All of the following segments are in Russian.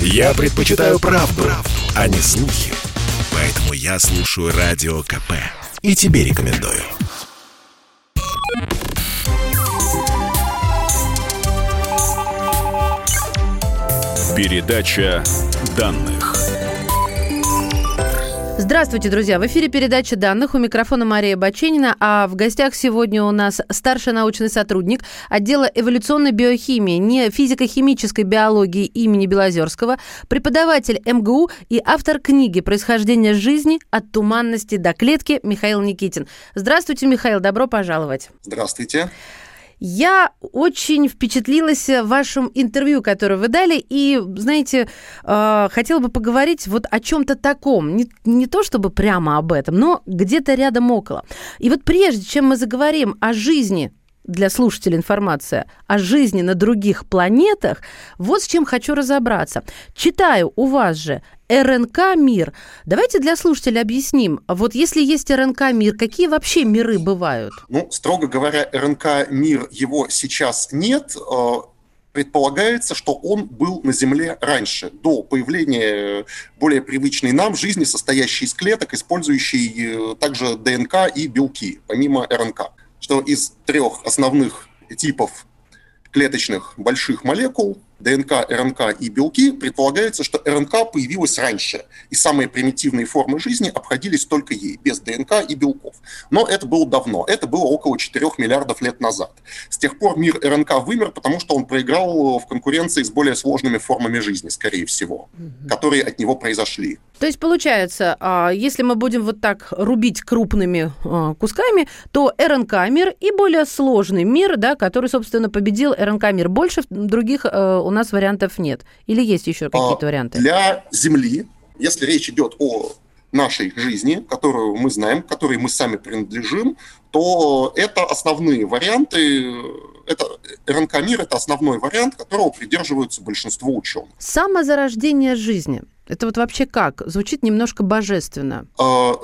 Я предпочитаю правду, а не слухи. Поэтому я слушаю Радио КП. И тебе рекомендую. Передача данных. Здравствуйте, друзья. В эфире передача данных. У микрофона Мария Баченина. А в гостях сегодня у нас старший научный сотрудник отдела эволюционной биохимии, не физико-химической биологии имени Белозерского, преподаватель МГУ и автор книги «Происхождение жизни. От туманности до клетки» Михаил Никитин. Здравствуйте, Михаил. Добро пожаловать. Здравствуйте. Я очень впечатлилась вашим интервью, которое вы дали, и, знаете, хотела бы поговорить вот о чем-то таком, не то чтобы прямо об этом, но где-то рядом около. И вот прежде, чем мы заговорим о жизни, для слушателей информация, о жизни на других планетах, вот с чем хочу разобраться. Читаю у вас же РНК-мир. Давайте для слушателей объясним, вот если есть РНК-мир, какие вообще миры бывают? Ну, строго говоря, РНК-мир, его сейчас нет. Предполагается, что он был на Земле раньше, до появления более привычной нам жизни, состоящей из клеток, использующей также ДНК и белки, помимо РНК. Что из трех основных типов клеточных больших молекул ДНК, РНК и белки предполагается, что РНК появилась раньше, и самые примитивные формы жизни обходились только ей, без ДНК и белков. Но это было давно, это было около 4 миллиардов лет назад. С тех пор мир РНК вымер, потому что он проиграл в конкуренции с более сложными формами жизни, скорее всего, которые от него произошли. То есть, получается, если мы будем вот так рубить крупными кусками, то РНК-мир и более сложный мир, да, который, собственно, победил РНК-мир. Больше других у нас вариантов нет. Или есть еще какие-то варианты? Для Земли, если речь идет о нашей жизни, которую мы знаем, которой мы сами принадлежим, то это основные варианты. РНК-мир – это основной вариант, которого придерживаются большинство ученых. Самозарождение жизни. Это вот вообще как? Звучит немножко божественно.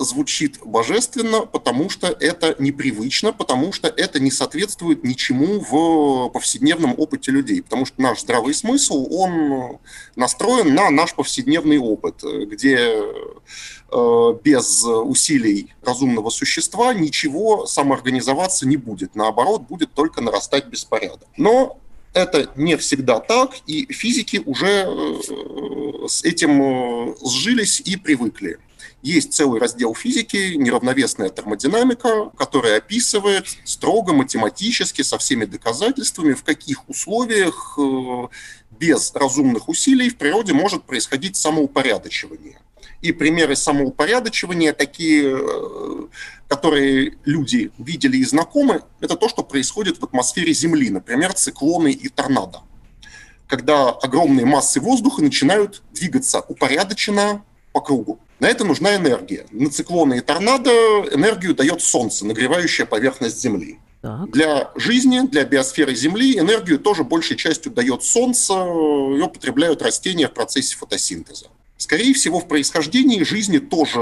Звучит божественно, потому что это непривычно, потому что это не соответствует ничему в повседневном опыте людей. Потому что наш здравый смысл, он настроен на наш повседневный опыт, где без усилий разумного существа ничего самоорганизоваться не будет. Наоборот, будет только нарастать беспорядок. Но это не всегда так, и физики уже с этим сжились и привыкли. Есть целый раздел физики, неравновесная термодинамика, которая описывает строго математически, со всеми доказательствами, в каких условиях без разумных усилий в природе может происходить самоупорядочивание. И примеры самоупорядочивания, которые люди видели и знакомы, это то, что происходит в атмосфере Земли, например, циклоны и торнадо, когда огромные массы воздуха начинают двигаться упорядоченно по кругу. На это нужна энергия. На циклоны и торнадо энергию дает Солнце, нагревающее поверхность Земли. Для жизни, для биосферы Земли энергию тоже большей частью дает Солнце, ее потребляют растения в процессе фотосинтеза. Скорее всего, в происхождении жизни тоже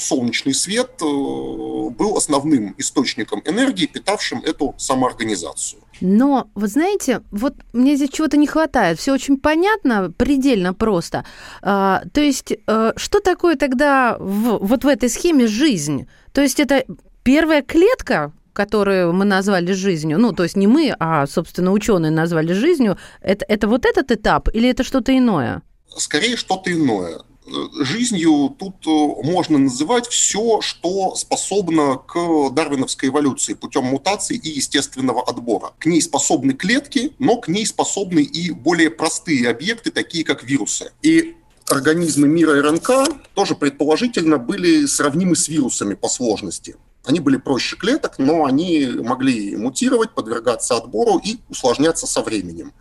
солнечный свет был основным источником энергии, питавшим эту самоорганизацию. Но, вы знаете, вот мне здесь чего-то не хватает. Все очень понятно, предельно просто. То есть, что такое тогда вот в этой схеме жизнь? То есть, это первая клетка, которую мы назвали жизнью, ну, то есть не мы, а, собственно, ученые назвали жизнью, это вот этот этап или это что-то иное? Скорее, что-то иное. Жизнью тут можно называть все, что способно к дарвиновской эволюции путем мутаций и естественного отбора. К ней способны клетки, но к ней способны и более простые объекты, такие как вирусы. И организмы мира РНК тоже предположительно были сравнимы с вирусами по сложности. Они были проще клеток, но они могли мутировать, подвергаться отбору и усложняться со временем,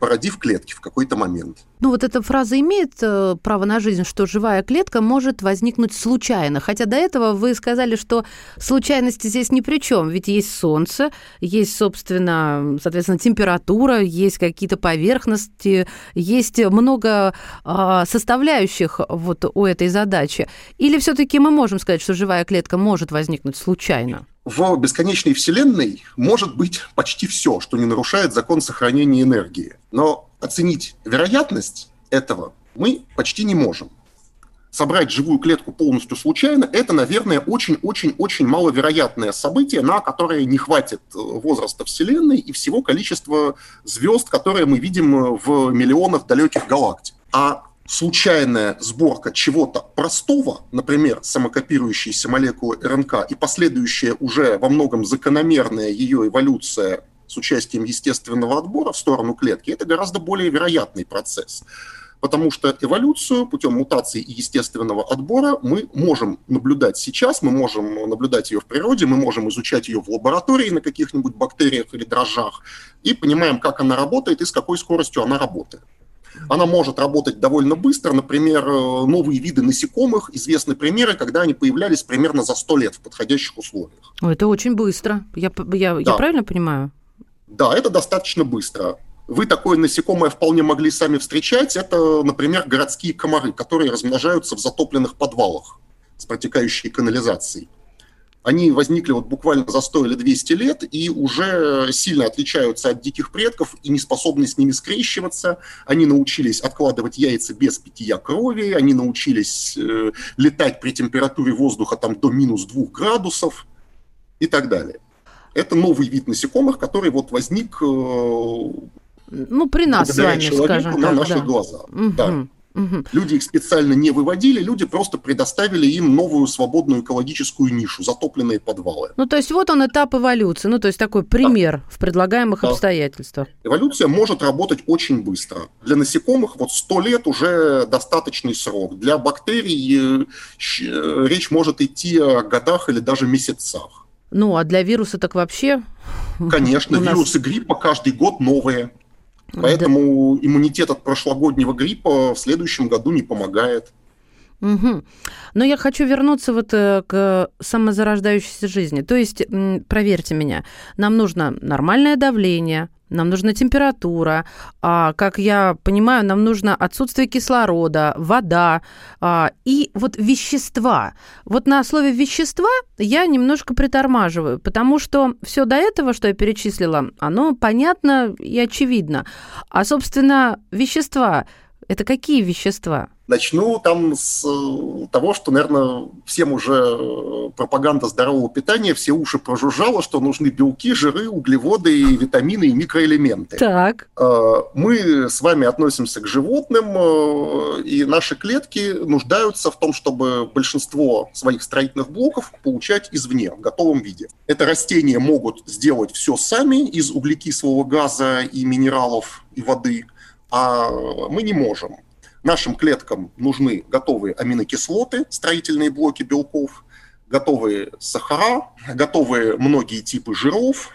породив клетки в какой-то момент. Ну вот эта фраза имеет право на жизнь, что живая клетка может возникнуть случайно. Хотя до этого вы сказали, что случайности здесь ни при чем. Ведь есть солнце, есть, соответственно, температура, есть какие-то поверхности, есть много составляющих вот у этой задачи. Или все-таки мы можем сказать, что живая клетка может возникнуть случайно? В бесконечной Вселенной может быть почти все, что не нарушает закон сохранения энергии. Но оценить вероятность этого мы почти не можем. Собрать живую клетку полностью случайно – это, наверное, очень-очень-очень маловероятное событие, на которое не хватит возраста Вселенной и всего количества звезд, которые мы видим в миллионах далеких галактик. А случайная сборка чего-то простого, например, самокопирующейся молекулы РНК и последующая уже во многом закономерная ее эволюция с участием естественного отбора в сторону клетки – это гораздо более вероятный процесс. Потому что эволюцию путем мутаций и естественного отбора мы можем наблюдать сейчас, мы можем наблюдать ее в природе, мы можем изучать ее в лаборатории на каких-нибудь бактериях или дрожжах и понимаем, как она работает и с какой скоростью она работает. Она может работать довольно быстро, например, новые виды насекомых, известны примеры, когда они появлялись примерно за 100 лет в подходящих условиях. Это очень быстро, я правильно понимаю? Да, это достаточно быстро. Вы такое насекомое вполне могли сами встречать. Это, например, городские комары, которые размножаются в затопленных подвалах с протекающей канализацией. Они возникли вот буквально за 100 или 200 лет и уже сильно отличаются от диких предков и не способны с ними скрещиваться. Они научились откладывать яйца без питья крови, они научились летать при температуре воздуха там, до минус 2 градусов и так далее. Это новый вид насекомых, который вот возник... при нас с вами, скажем, на наши глаза. Угу, да. Угу. Люди их специально не выводили, люди просто предоставили им новую свободную экологическую нишу, затопленные подвалы. То есть вот он этап эволюции, такой пример в предлагаемых обстоятельствах. Эволюция может работать очень быстро. Для насекомых 100 лет уже достаточный срок. Для бактерий речь может идти о годах или даже месяцах. А для вируса так вообще? Конечно, вирусы гриппа каждый год новые. Поэтому иммунитет от прошлогоднего гриппа в следующем году не помогает. Угу. Но я хочу вернуться к самозарождающейся жизни. То есть, проверьте меня, нам нужно нормальное давление, нам нужна температура, как я понимаю, нам нужно отсутствие кислорода, вода и вещества. На слове «вещества» я немножко притормаживаю, потому что все до этого, что я перечислила, оно понятно и очевидно. А, собственно, вещества – это какие вещества? Начну с того, что, наверное, всем уже пропаганда здорового питания, все уши прожужжало, что нужны белки, жиры, углеводы, витамины и микроэлементы. Так. Мы с вами относимся к животным, и наши клетки нуждаются в том, чтобы большинство своих строительных блоков получать извне, в готовом виде. Это растения могут сделать все сами из углекислого газа и минералов, и воды, а мы не можем. Нашим клеткам нужны готовые аминокислоты, строительные блоки белков, готовые сахара, готовые многие типы жиров.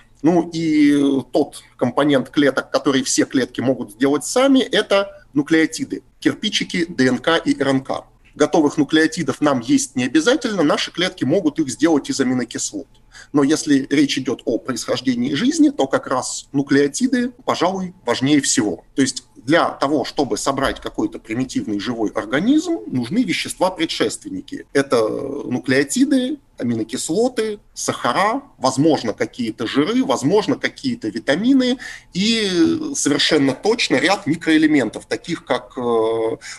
И тот компонент клеток, который все клетки могут сделать сами, это нуклеотиды, кирпичики ДНК и РНК. Готовых нуклеотидов нам есть не обязательно, наши клетки могут их сделать из аминокислот. Но если речь идет о происхождении жизни, то как раз нуклеотиды, пожалуй, важнее всего. То есть для того, чтобы собрать какой-то примитивный живой организм, нужны вещества-предшественники. Это нуклеотиды, аминокислоты, сахара, возможно, какие-то жиры, возможно, какие-то витамины и совершенно точно ряд микроэлементов, таких как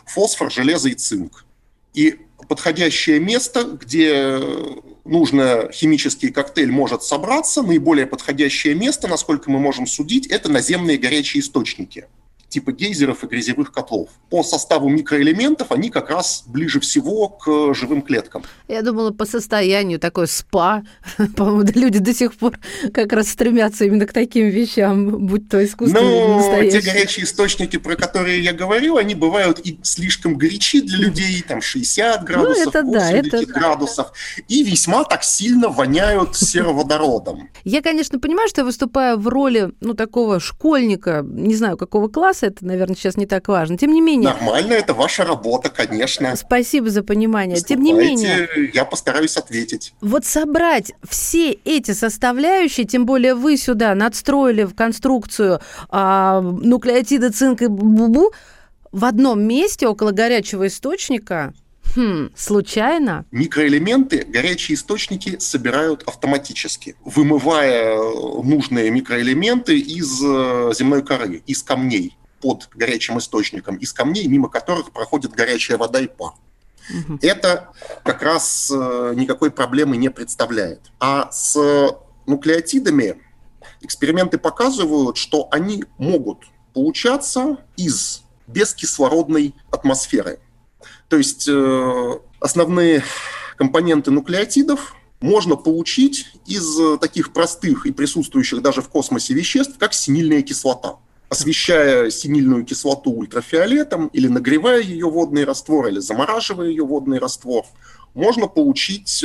фосфор, железо и цинк. И подходящее место, где нужно химический коктейль может собраться, наиболее подходящее место, насколько мы можем судить, это наземные горячие источники, типа гейзеров и грязевых котлов. По составу микроэлементов они как раз ближе всего к живым клеткам. Я думала, по состоянию такое спа. По-моему, люди до сих пор как раз стремятся именно к таким вещам, будь то искусственные или настоящие. Те горячие источники, про которые я говорю, они бывают и слишком горячи для людей, 60 градусов, 80 градусов, и весьма так сильно воняют сероводородом. Я, конечно, понимаю, что я выступаю в роли такого школьника, не знаю, какого класса, это, наверное, сейчас не так важно. Тем не менее... Нормально, это ваша работа, конечно. Спасибо за понимание. Тем не менее... Я постараюсь ответить. Собрать все эти составляющие, тем более вы сюда надстроили в конструкцию нуклеотиды, цинк и бубу, в одном месте около горячего источника... случайно? Микроэлементы горячие источники собирают автоматически, вымывая нужные микроэлементы из земной коры, из камней. под горячим источником из камней, мимо которых проходит горячая вода и пар. Угу. Это как раз никакой проблемы не представляет. А с нуклеотидами эксперименты показывают, что они могут получаться из бескислородной атмосферы. То есть основные компоненты нуклеотидов можно получить из таких простых и присутствующих даже в космосе веществ, как синильная кислота. Освещая синильную кислоту ультрафиолетом или нагревая ее водный раствор, или замораживая ее водный раствор, можно получить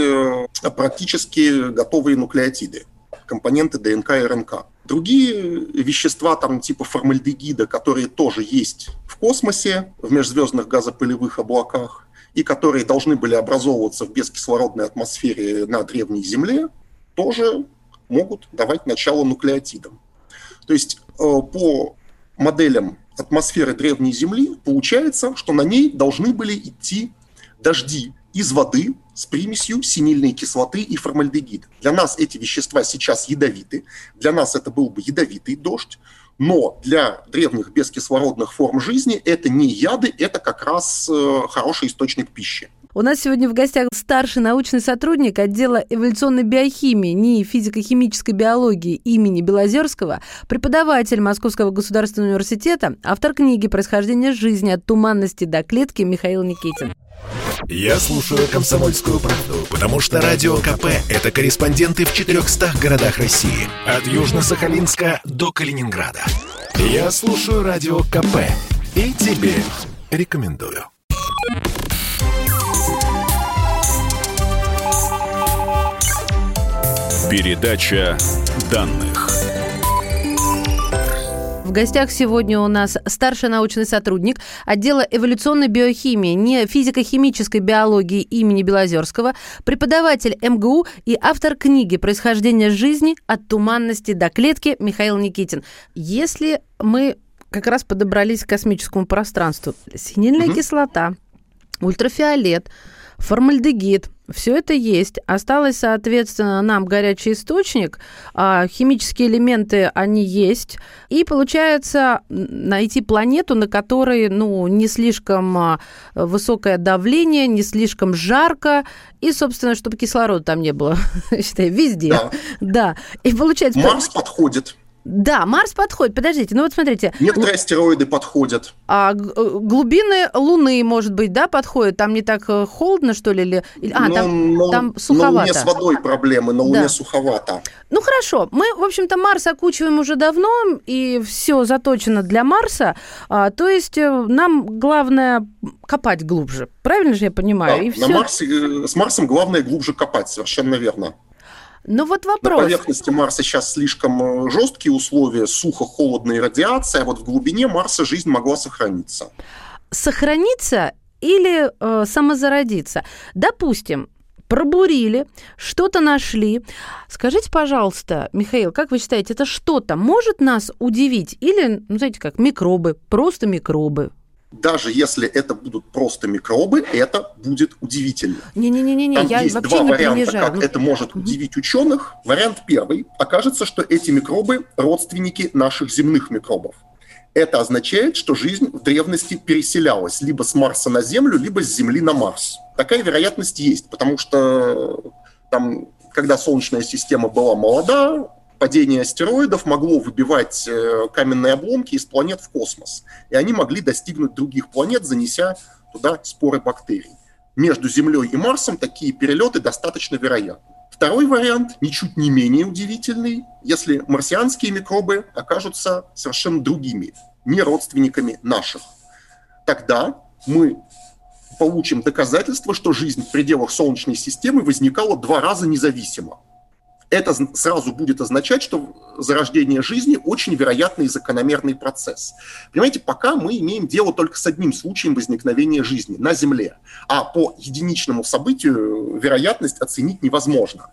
практически готовые нуклеотиды, компоненты ДНК и РНК. Другие вещества, там, типа формальдегида, которые тоже есть в космосе, в межзвездных газопылевых облаках, и которые должны были образовываться в бескислородной атмосфере на древней Земле, тоже могут давать начало нуклеотидам. То есть по моделям атмосферы древней Земли получается, что на ней должны были идти дожди из воды с примесью синильной кислоты и формальдегида. Для нас эти вещества сейчас ядовиты, для нас это был бы ядовитый дождь, но для древних бескислородных форм жизни это не яды, это как раз хороший источник пищи. У нас сегодня в гостях старший научный сотрудник отдела эволюционной биохимии НИИ физико-химической биологии имени Белозерского, преподаватель Московского государственного университета, автор книги «Происхождение жизни. От туманности до клетки» Михаил Никитин. Я слушаю «Комсомольскую правду», потому что Радио КП – это корреспонденты в 400 городах России, от Южно-Сахалинска до Калининграда. Я слушаю Радио КП и тебе рекомендую. Передача данных. В гостях сегодня у нас старший научный сотрудник отдела эволюционной биохимии НИИ физико-химической биологии имени Белозерского, преподаватель МГУ и автор книги «Происхождение жизни. От туманности до клетки» Михаил Никитин. Если мы как раз подобрались к космическому пространству, синильная кислота, ультрафиолет, формальдегид, все это есть. Осталось, соответственно, нам горячий источник, химические элементы, они есть. И получается найти планету, на которой не слишком высокое давление, не слишком жарко, и, собственно, чтобы кислорода там не было, считай, везде. Да. И получается... Марс подходит. Да, Марс подходит. Подождите, смотрите. Некоторые астероиды подходят. А глубины Луны, может быть, да, подходят? Там не так холодно, что ли? Там суховато. На Луне с водой проблемы, на Луне суховато. Хорошо. Мы, в общем-то, Марс окучиваем уже давно, и все заточено для Марса. То есть нам главное копать глубже. Правильно же я понимаю? Да, и все... с Марсом главное глубже копать, совершенно верно. Но вот вопрос. На поверхности Марса сейчас слишком жесткие условия, сухо, холодно и радиация, а вот в глубине Марса жизнь могла сохраниться. Сохраниться или самозародиться? Допустим, пробурили, что-то нашли. Скажите, пожалуйста, Михаил, как вы считаете, это что-то может нас удивить? Или, знаете как, микробы, просто микробы? Даже если это будут просто микробы, это будет удивительно. Там я есть вообще два варианта, как это может удивить ученых. Вариант первый. Окажется, что эти микробы родственники наших земных микробов. Это означает, что жизнь в древности переселялась либо с Марса на Землю, либо с Земли на Марс. Такая вероятность есть, потому что там, когда Солнечная система была молода, падение астероидов могло выбивать каменные обломки из планет в космос. И они могли достигнуть других планет, занеся туда споры бактерий. Между Землей и Марсом такие перелеты достаточно вероятны. Второй вариант, ничуть не менее удивительный, если марсианские микробы окажутся совершенно другими, не родственниками наших. Тогда мы получим доказательство, что жизнь в пределах Солнечной системы возникала два раза независимо. Это сразу будет означать, что зарождение жизни очень вероятный и закономерный процесс. Понимаете, пока мы имеем дело только с одним случаем возникновения жизни на Земле, а по единичному событию вероятность оценить невозможно.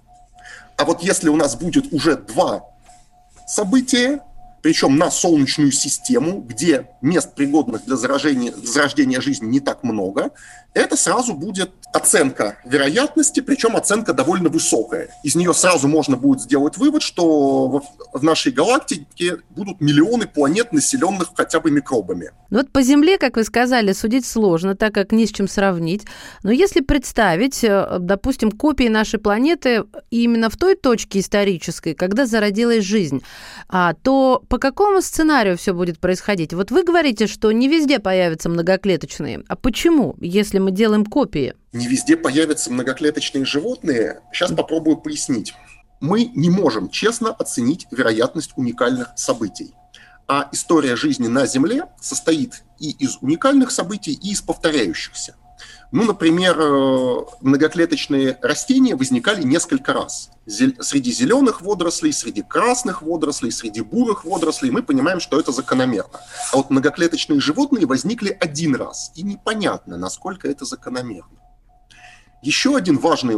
А вот если у нас будет уже два события, причем на Солнечную систему, где мест, пригодных для зарождения жизни, не так много, это сразу будет оценка вероятности, причем оценка довольно высокая. Из нее сразу можно будет сделать вывод, что в нашей галактике будут миллионы планет, населенных хотя бы микробами. Ну вот по Земле, как вы сказали, судить сложно, так как ни с чем сравнить. Но если представить, допустим, копии нашей планеты именно в той точке исторической, когда зародилась жизнь, то по какому сценарию все будет происходить? Вот вы говорите, что не везде появятся многоклеточные. А почему, если мы делаем копии? Не везде появятся многоклеточные животные. Сейчас попробую пояснить. Мы не можем честно оценить вероятность уникальных событий. А история жизни на Земле состоит и из уникальных событий, и из повторяющихся. Ну, например, многоклеточные растения возникали несколько раз. Среди зеленых водорослей, среди красных водорослей, среди бурых водорослей. Мы понимаем, что это закономерно. А вот многоклеточные животные возникли один раз. И непонятно, насколько это закономерно. Еще один важное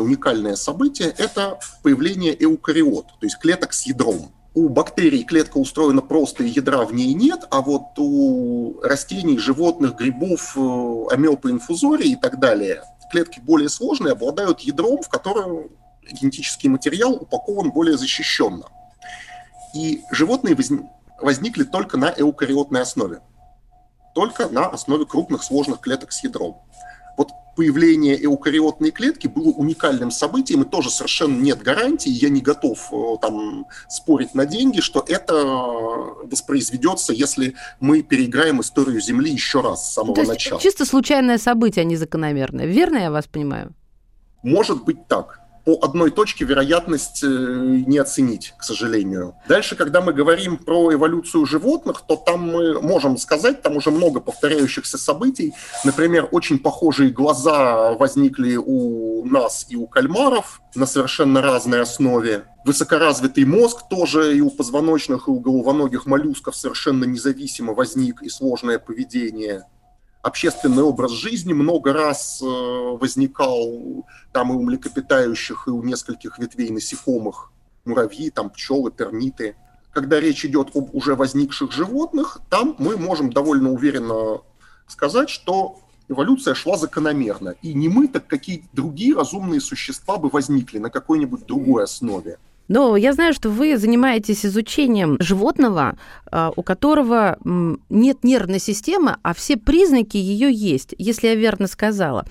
уникальное событие – это появление эукариот, то есть клеток с ядром. У бактерий клетка устроена просто, и ядра в ней нет, а вот у растений, животных, грибов, амеб, инфузорий и так далее клетки более сложные, обладают ядром, в котором генетический материал упакован более защищенно. И животные возникли только на эукариотной основе, только на основе крупных сложных клеток с ядром. Вот появление эукариотной клетки было уникальным событием, и тоже совершенно нет гарантии, я не готов там спорить на деньги, что это воспроизведется, если мы переиграем историю Земли еще раз с самого начала. Чисто случайное событие, а не закономерное. Верно я вас понимаю? Может быть так. По одной точке вероятность не оценить, к сожалению. Дальше, когда мы говорим про эволюцию животных, то там мы можем сказать, там уже много повторяющихся событий. Например, очень похожие глаза возникли у нас и у кальмаров на совершенно разной основе. Высокоразвитый мозг тоже и у позвоночных, и у головоногих моллюсков совершенно независимо возник, и сложное поведение. Общественный образ жизни много раз возникал там и у млекопитающих, и у нескольких ветвей насекомых, муравьи, там, пчелы, термиты. Когда речь идет об уже возникших животных, там мы можем довольно уверенно сказать, что эволюция шла закономерно. И не мы, так какие-то другие разумные существа бы возникли на какой-нибудь другой основе. Но я знаю, что вы занимаетесь изучением животного, у которого нет нервной системы, а все признаки ее есть, если я верно сказала.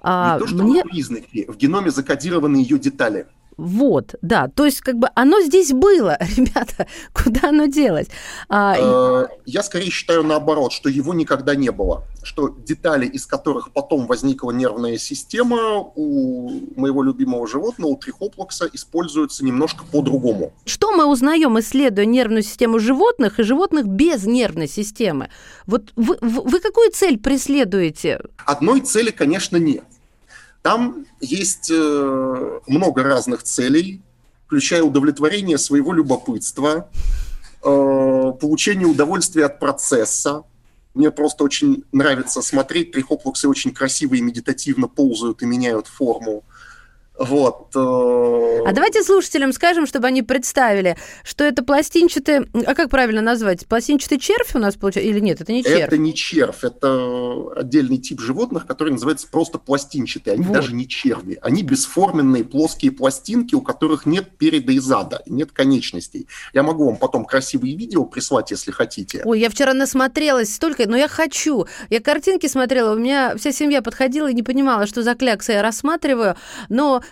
Признаки, в геноме закодированы ее детали. Вот, да, то есть как бы оно здесь было, ребята, куда оно делось? Я скорее считаю наоборот, что его никогда не было, что детали, из которых потом возникла нервная система, у моего любимого животного, у трихоплакса, используются немножко по-другому. Что мы узнаем, исследуя нервную систему животных и животных без нервной системы? Вот вы какую цель преследуете? Одной цели, конечно, нет. Там есть много разных целей, включая удовлетворение своего любопытства, получение удовольствия от процесса. Мне просто очень нравится смотреть. Трихоплаксы очень красивые, медитативно ползают и меняют форму. Вот. А давайте слушателям скажем, чтобы они представили, что это пластинчатый... А как правильно назвать? Пластинчатый червь у нас получается? Или нет, это не червь? Это не червь. Это отдельный тип животных, который называется просто пластинчатый. Они даже не черви. Они бесформенные плоские пластинки, у которых нет переда и зада, нет конечностей. Я могу вам потом красивые видео прислать, если хотите. Ой, я вчера насмотрелась столько, но я хочу. Я картинки смотрела, у меня вся семья подходила и не понимала, что за клякса я рассматриваю, но...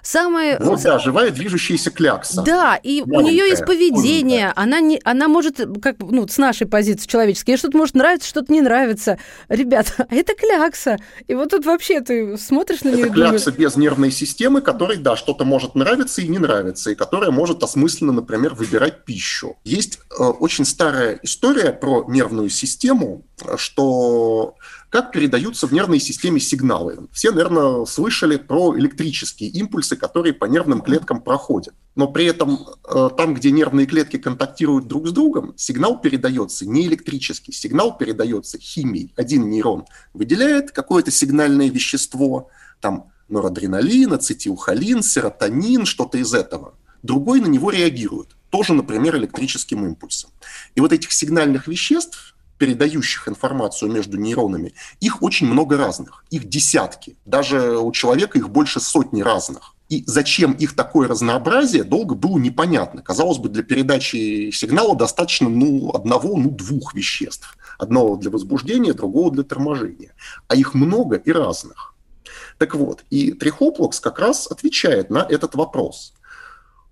Да, живая движущаяся клякса. Да, и маленькая, у нее есть поведение. Она может, как с нашей позиции человеческой, ей что-то может нравиться, что-то не нравится. Ребята, это клякса. И вот тут вообще ты смотришь на нее. Это клякса без нервной системы, которой, да, что-то может нравиться и не нравится, и которая может осмысленно, например, выбирать пищу. Есть очень старая история про нервную систему, что... Как передаются в нервной системе сигналы? Все, наверное, слышали про электрические импульсы, которые по нервным клеткам проходят. Но при этом там, где нервные клетки контактируют друг с другом, сигнал передается не электрический, сигнал передается химией. Один нейрон выделяет какое-то сигнальное вещество, там норадреналин, ацетилхолин, серотонин, что-то из этого. Другой на него реагирует. тоже, например, электрическим импульсом. И вот этих сигнальных веществ, передающих информацию между нейронами, их очень много разных, их десятки. Даже у человека их больше сотни разных. И зачем их такое разнообразие, долго было непонятно. Казалось бы, для передачи сигнала достаточно одного, двух веществ. Одного для возбуждения, другого для торможения. А их много и разных. Так вот, и трихоплакс как раз отвечает на этот вопрос.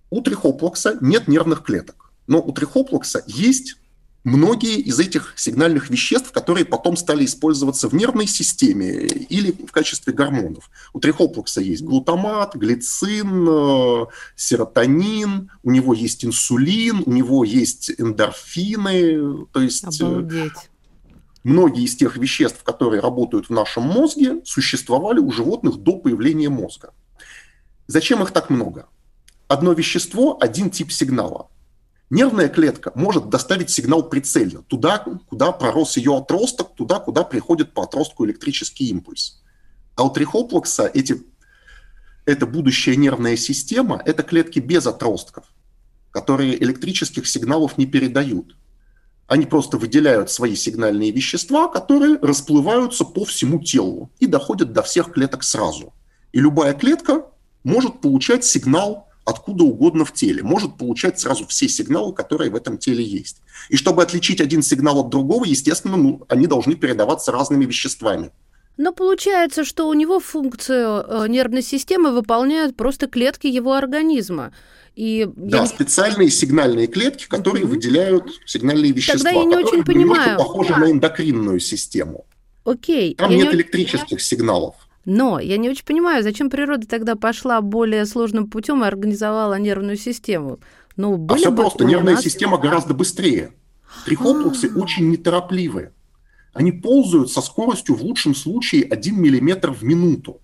У трихоплакса нет нервных клеток, но у трихоплакса есть многие из этих сигнальных веществ, которые потом стали использоваться в нервной системе или в качестве гормонов. У трихоплакса есть глутамат, глицин, серотонин, у него есть инсулин, у него есть эндорфины. То есть многие из тех веществ, которые работают в нашем мозге, существовали у животных до появления мозга. Зачем их так много? Одно вещество, один тип сигнала. Нервная клетка может доставить сигнал прицельно, туда, куда пророс ее отросток, туда, куда приходит по отростку электрический импульс. А у трихоплакса эта будущая нервная система – это клетки без отростков, которые электрических сигналов не передают. Они просто выделяют свои сигнальные вещества, которые расплываются по всему телу и доходят до всех клеток сразу. И любая клетка может получать сигнал откуда угодно в теле, может получать сразу все сигналы, которые в этом теле есть. И чтобы отличить один сигнал от другого, естественно, они должны передаваться разными веществами. Но получается, что у него функцию нервной системы выполняют просто клетки его организма. И специальные сигнальные клетки, которые выделяют сигнальные вещества. Тогда я не очень понимаю. Похожи на эндокринную систему. Окей. Там нет электрических сигналов. Но я не очень понимаю, зачем природа тогда пошла более сложным путем и организовала нервную систему. Нервная система гораздо быстрее. Трихоплаксы очень неторопливые. Они ползают со скоростью в лучшем случае 1 мм в минуту.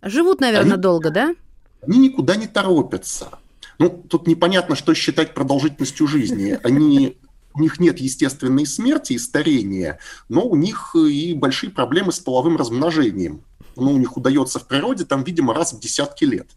Живут, наверное, долго, да? Они никуда не торопятся. Тут непонятно, что считать продолжительностью жизни. У них нет естественной смерти и старения, но у них и большие проблемы с половым размножением. У них удается в природе, там, видимо, раз в десятки лет.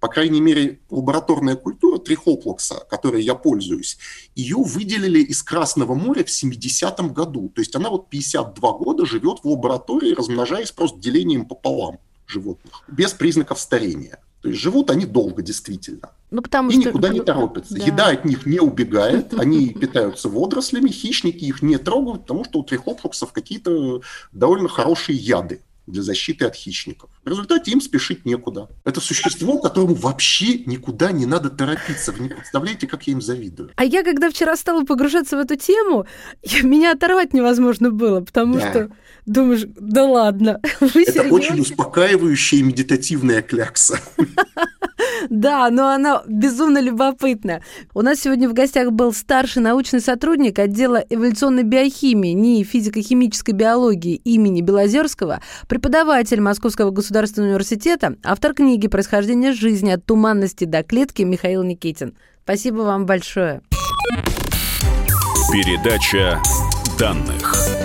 По крайней мере, лабораторная культура трихоплакса, которой я пользуюсь, ее выделили из Красного моря в 70-м году. То есть она 52 года живет в лаборатории, размножаясь просто делением пополам животных, без признаков старения. То есть живут они долго, действительно. Никуда не торопятся. Да. Еда от них не убегает, они питаются водорослями, хищники их не трогают, потому что у трихоплаксов какие-то довольно хорошие яды для защиты от хищников. В результате им спешить некуда. Это существо, которому вообще никуда не надо торопиться. Вы не представляете, как я им завидую. А я, когда вчера стала погружаться в эту тему, меня оторвать невозможно было, потому что думаешь, да ладно. Это очень успокаивающая и медитативная клякса. Да, но она безумно любопытна. У нас сегодня в гостях был старший научный сотрудник отдела эволюционной биохимии НИИ физико-химической биологии имени Белозерского, преподаватель Московского государственного университета, автор книги «Происхождение жизни. От туманности до клетки» Михаил Никитин. Спасибо вам большое. Передача данных.